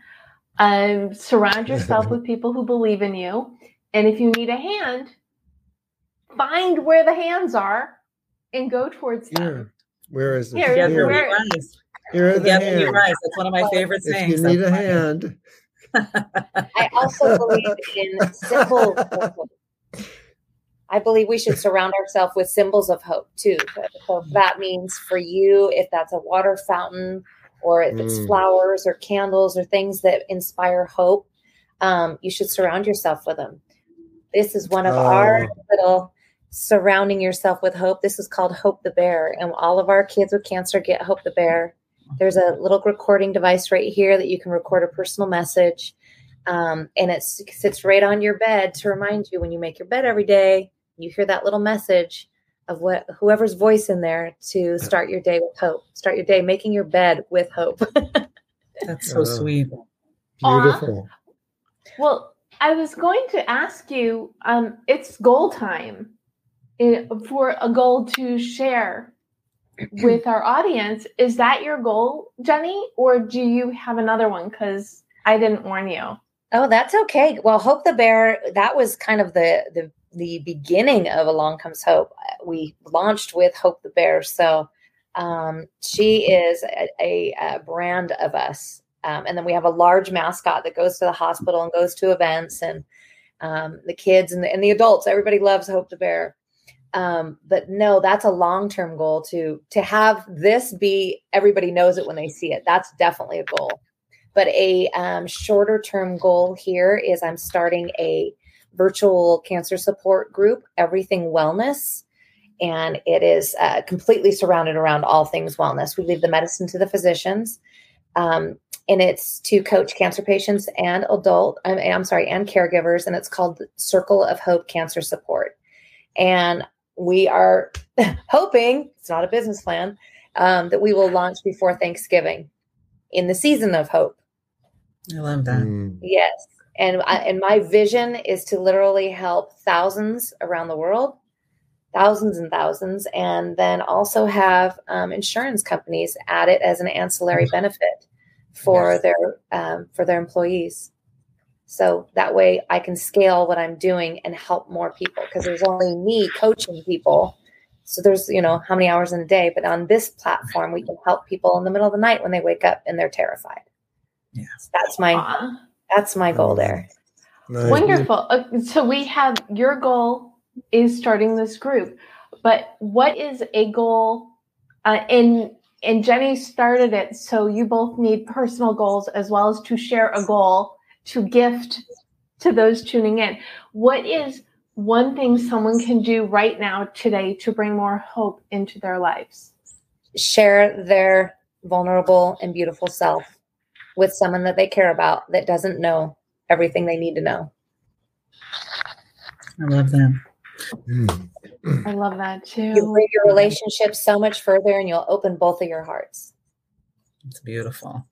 Surround yourself with people who believe in you. And if you need a hand, find where the hands are and go towards them. Where is it? Here are the hands. You're right. That's one of my favorite things. If you need a hand. I also believe in simple hope. I believe we should surround ourselves with symbols of hope too. So if that means for you, if that's a water fountain, or if it's flowers or candles or things that inspire hope, you should surround yourself with them. This is one of our little surrounding yourself with hope. This is called Hope the Bear. And all of our kids with cancer get Hope the Bear. There's a little recording device right here that you can record a personal message. And it sits right on your bed to remind you when you make your bed every day, you hear that little message of what whoever's voice in there to start your day with hope. Start your day making your bed with hope. That's so sweet. Beautiful. Well, I was going to ask you, it's goal time for a goal to share with our audience. Is that your goal, Jenny, or do you have another one? Because I didn't warn you. Oh, that's okay. Well, Hope the Bear, that was kind of the beginning of Along Comes Hope. We launched with Hope the Bear. So she is a brand of us. And then we have a large mascot that goes to the hospital and goes to events, and the kids and the adults, everybody loves Hope the Bear. But no, that's a long-term goal to have this be, everybody knows it when they see it. That's definitely a goal. But a shorter term goal here is I'm starting a virtual cancer support group, Everything Wellness. And it is completely surrounded around all things wellness. We leave the medicine to the physicians. And it's to coach cancer patients and and caregivers. And it's called Circle of Hope Cancer Support. And we are hoping, it's not a business plan, that we will launch before Thanksgiving in the season of hope. I love that. Yes. And my vision is to literally help thousands around the world, thousands and thousands, and then also have insurance companies add it as an ancillary benefit for their employees. So that way I can scale what I'm doing and help more people, because there's only me coaching people. So there's, you know, how many hours in a day, but on this platform, we can help people in the middle of the night when they wake up and they're terrified. Yeah. So that's my goal there. Nice. Wonderful. So we have, your goal is starting this group, but what is a goal? And Jenny started it. So you both need personal goals as well as to share a goal to gift to those tuning in. What is one thing someone can do right now today to bring more hope into their lives? Share their vulnerable and beautiful self with someone that they care about that doesn't know everything they need to know. I love that. I love that too. You bring your relationship so much further, and you'll open both of your hearts. It's beautiful.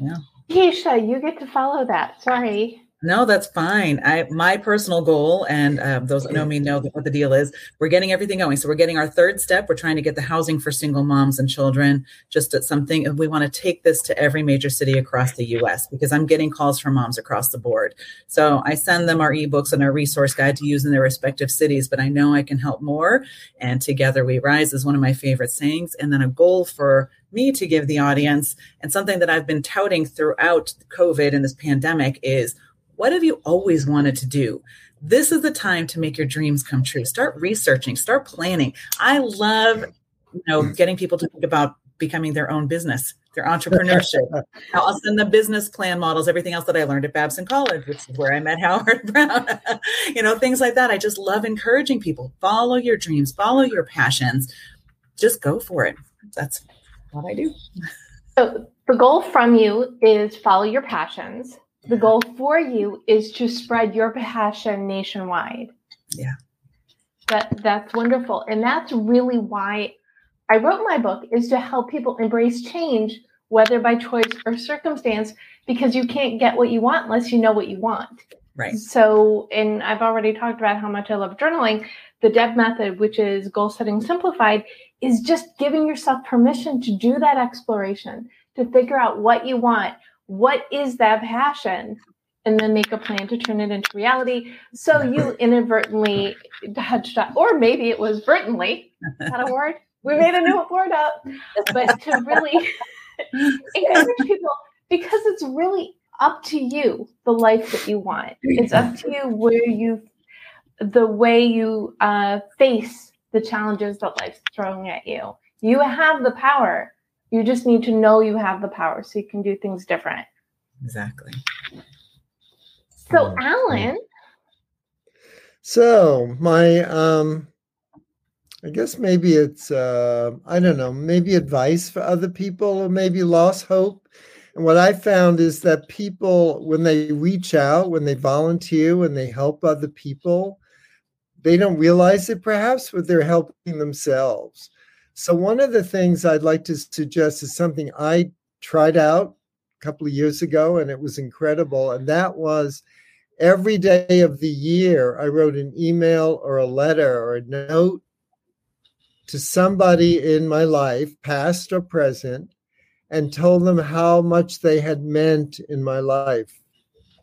Yeah. Tisha, you get to follow that. Sorry. No, that's fine. My personal goal, and those who know me know what the deal is, we're getting everything going. So we're getting our third step. We're trying to get the housing for single moms and children, just at something. And we want to take this to every major city across the U.S. because I'm getting calls from moms across the board. So I send them our eBooks and our resource guide to use in their respective cities, but I know I can help more. And Together We Rise is one of my favorite sayings. And then a goal for me to give the audience, and something that I've been touting throughout COVID and this pandemic, is what have you always wanted to do? This is the time to make your dreams come true. Start researching, start planning. I love, getting people to think about becoming their own business, their entrepreneurship. I'll send the business plan models, everything else that I learned at Babson College, which is where I met Howard Brown, things like that. I just love encouraging people, follow your dreams, follow your passions, just go for it. That's what I do. So the goal from you is follow your passions. The goal for you is to spread your passion nationwide. Yeah. That's wonderful. And that's really why I wrote my book, is to help people embrace change, whether by choice or circumstance, because you can't get what you want unless you know what you want. Right. So, and I've already talked about how much I love journaling. The Deb Method, which is goal setting simplified, is just giving yourself permission to do that exploration, to figure out what you want, what is that passion, and then make a plan to turn it into reality. So you inadvertently touched on, or maybe it was vertently, not a word. We made a new word up, but to really encourage people, because it's really up to you, the life that you want. It's up to you the way you face the challenges that life's throwing at you. You have the power. You just need to know you have the power so you can do things different. Exactly. So, Alan. So my, I guess maybe it's, maybe advice for other people, or maybe lost hope. And what I found is that people, when they reach out, when they volunteer, when they help other people, they don't realize it perhaps, but they're helping themselves. So one of the things I'd like to suggest is something I tried out a couple of years ago, and it was incredible. And that was, every day of the year, I wrote an email or a letter or a note to somebody in my life, past or present, and told them how much they had meant in my life,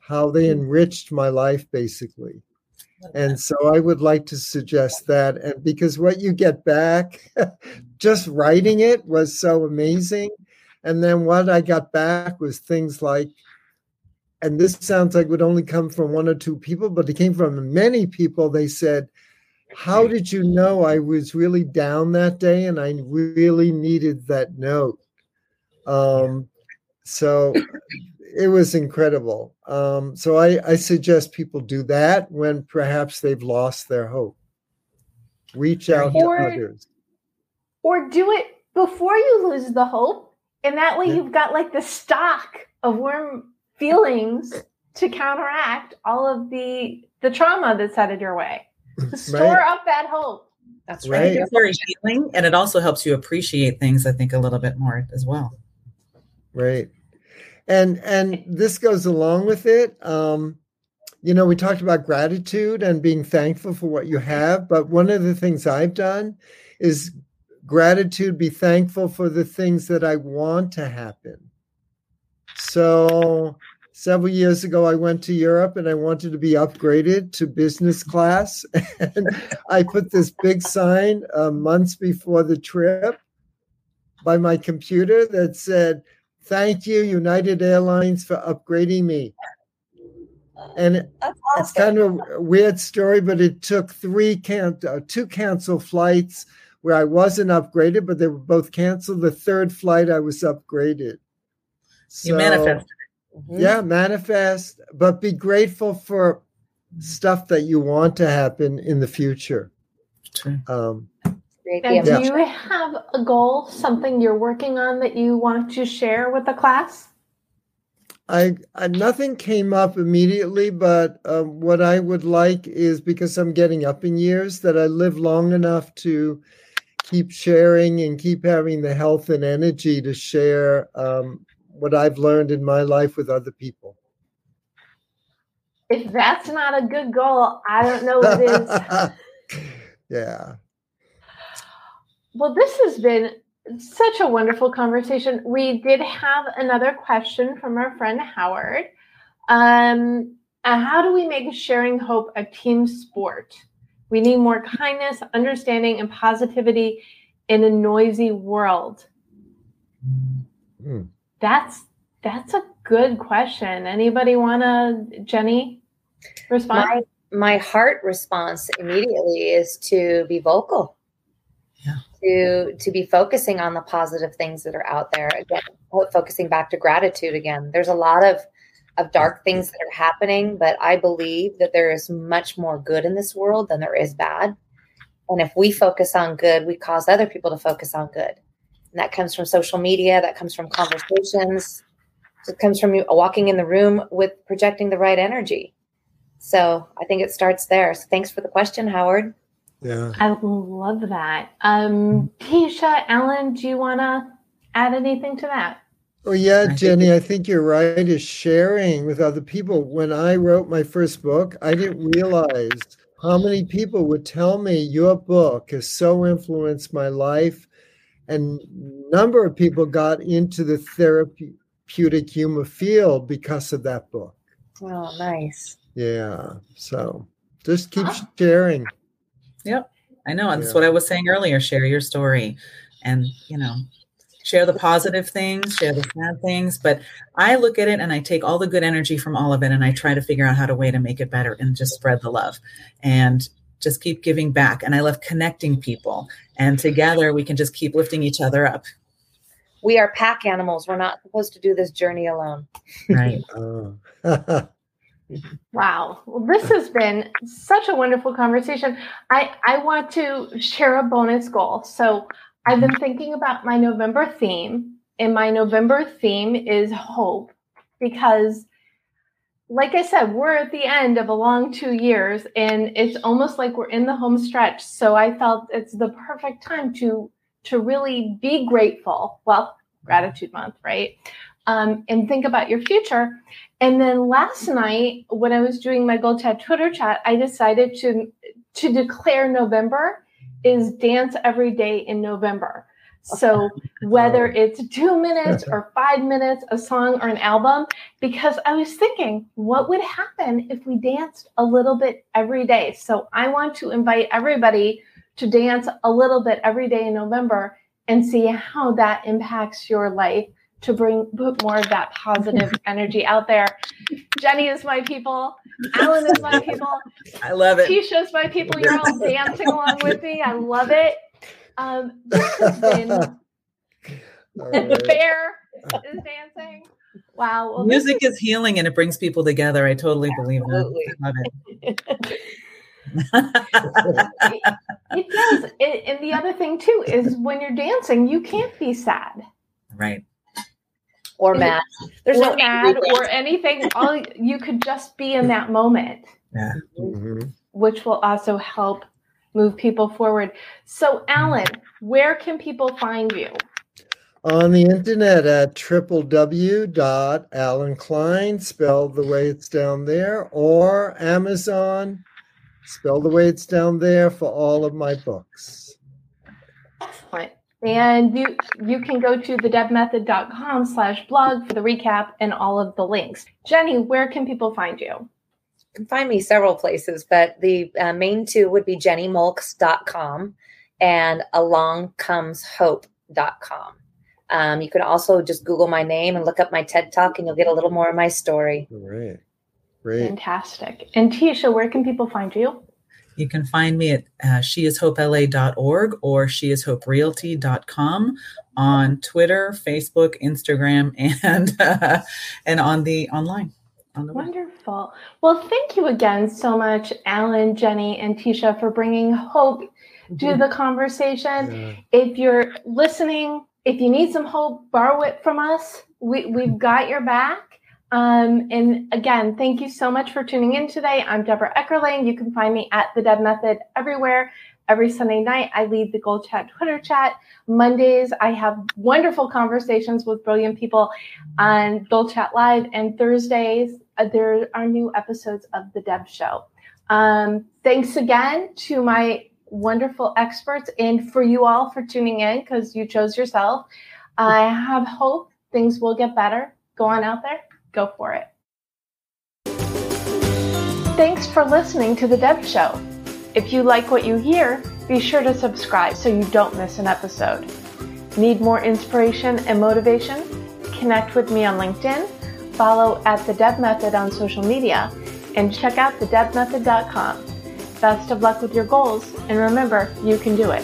how they enriched my life, basically. And so I would like to suggest that. And because what you get back, just writing it was so amazing. And then what I got back was things like, and this sounds like would only come from one or two people, but it came from many people. They said, how did you know I was really down that day and I really needed that note? So it was incredible. So I suggest people do that when perhaps they've lost their hope. Reach out to others. Or do it before you lose the hope. And that way you've got like the stock of warm feelings to counteract all of the trauma that's headed your way. Store up that hope. That's right. It's very healing. And it also helps you appreciate things, I think, a little bit more as well. Right. And this goes along with it. We talked about gratitude and being thankful for what you have. But one of the things I've done is gratitude, be thankful for the things that I want to happen. So several years ago, I went to Europe and I wanted to be upgraded to business class. And I put this big sign months before the trip by my computer that said, "Thank you, United Airlines, for upgrading me." And it's kind of a weird story, but it took two canceled flights where I wasn't upgraded, but they were both canceled. The third flight, I was upgraded. So, you manifest. Mm-hmm. Yeah, manifest, but be grateful for stuff that you want to happen in the future. Do you have a goal, something you're working on that you want to share with the class? I nothing came up immediately, but what I would like is, because I'm getting up in years, that I live long enough to keep sharing and keep having the health and energy to share what I've learned in my life with other people. If that's not a good goal, I don't know what it is. Yeah. Well, this has been such a wonderful conversation. We did have another question from our friend Howard. How do we make sharing hope a team sport? We need more kindness, understanding, and positivity in a noisy world. Mm. That's a good question. Anybody want to, Jenny, respond? My heart response immediately is to be vocal. Yeah. To be focusing on the positive things that are out there. Again, focusing back to gratitude again. There's a lot of dark things that are happening, but I believe that there is much more good in this world than there is bad. And if we focus on good, we cause other people to focus on good. And that comes from social media. That comes from conversations. It comes from you walking in the room with projecting the right energy. So I think it starts there. So thanks for the question, Howard. Yeah, I love that. Tisha, Alan, do you want to add anything to that? Oh, yeah, Jenny, I think you're right, is sharing with other people. When I wrote my first book, I didn't realize how many people would tell me your book has so influenced my life. And a number of people got into the therapeutic humor field because of that book. Oh, nice. Yeah. So just keep sharing. Yep. I know. That's what I was saying earlier. Share your story and, share the positive things, share the sad things. But I look at it and I take all the good energy from all of it and I try to figure out a way to make it better and just spread the love and just keep giving back. And I love connecting people. And together we can just keep lifting each other up. We are pack animals. We're not supposed to do this journey alone. Right. Wow. Well, this has been such a wonderful conversation. I want to share a bonus goal. So I've been thinking about my November theme, and my November theme is hope, because like I said, we're at the end of a long 2 years and it's almost like we're in the home stretch. So I felt it's the perfect time to really be grateful. Well, gratitude month, right? And think about your future. And then last night, when I was doing my Gold Chat Twitter chat, I decided to declare November is dance every day in November. So whether it's 2 minutes or 5 minutes, a song or an album, because I was thinking, what would happen if we danced a little bit every day? So I want to invite everybody to dance a little bit every day in November and see how that impacts your life to put more of that positive energy out there. Jenny is my people. Alan is my people. I love it. Tisha is my people. You're all dancing along with me. I love it. This has been the bear is dancing. Wow. Well, music is healing and it brings people together. I totally believe that. I love it. It does. And the other thing too is when you're dancing, you can't be sad, right? Or mad. There's no mad or anything. All you could just be in that moment, yeah. Mm-hmm. Which will also help move people forward. So, Alan, where can people find you? On the internet at www.alanklein, spelled the way it's down there, or Amazon. Spell the way it's down there for all of my books. Excellent. And you can go to thedebmethod.com/blog for the recap and all of the links. Jenny, where can people find you? You can find me several places, but the main two would be jennymulks.com and alongcomeshope.com. You can also just Google my name and look up my TED Talk and you'll get a little more of my story. All right. Great. Fantastic. And Tisha, where can people find you? You can find me at sheishopela.org or sheishoperealty.com on Twitter, Facebook, Instagram, and on the online. On the Wonderful. Web. Well, thank you again so much, Alan, Jenny, and Tisha, for bringing hope to the conversation. Yeah. If you're listening, if you need some hope, borrow it from us. We've got your back. And again, thank you so much for tuning in today. I'm Deborah Eckerling. You can find me at The Deb Method everywhere. Every Sunday night, I lead the Gold Chat Twitter chat. Mondays, I have wonderful conversations with brilliant people on Gold Chat Live. And Thursdays, there are new episodes of The Deb Show. Thanks again to my wonderful experts and for you all for tuning in because you chose yourself. I have hope things will get better. Go on out there. Go for it. Thanks for listening to The Deb Show. If you like what you hear, be sure to subscribe so you don't miss an episode. Need more inspiration and motivation? Connect with me on LinkedIn, follow at The Deb Method on social media, and check out thedebmethod.com. Best of luck with your goals, and remember, you can do it.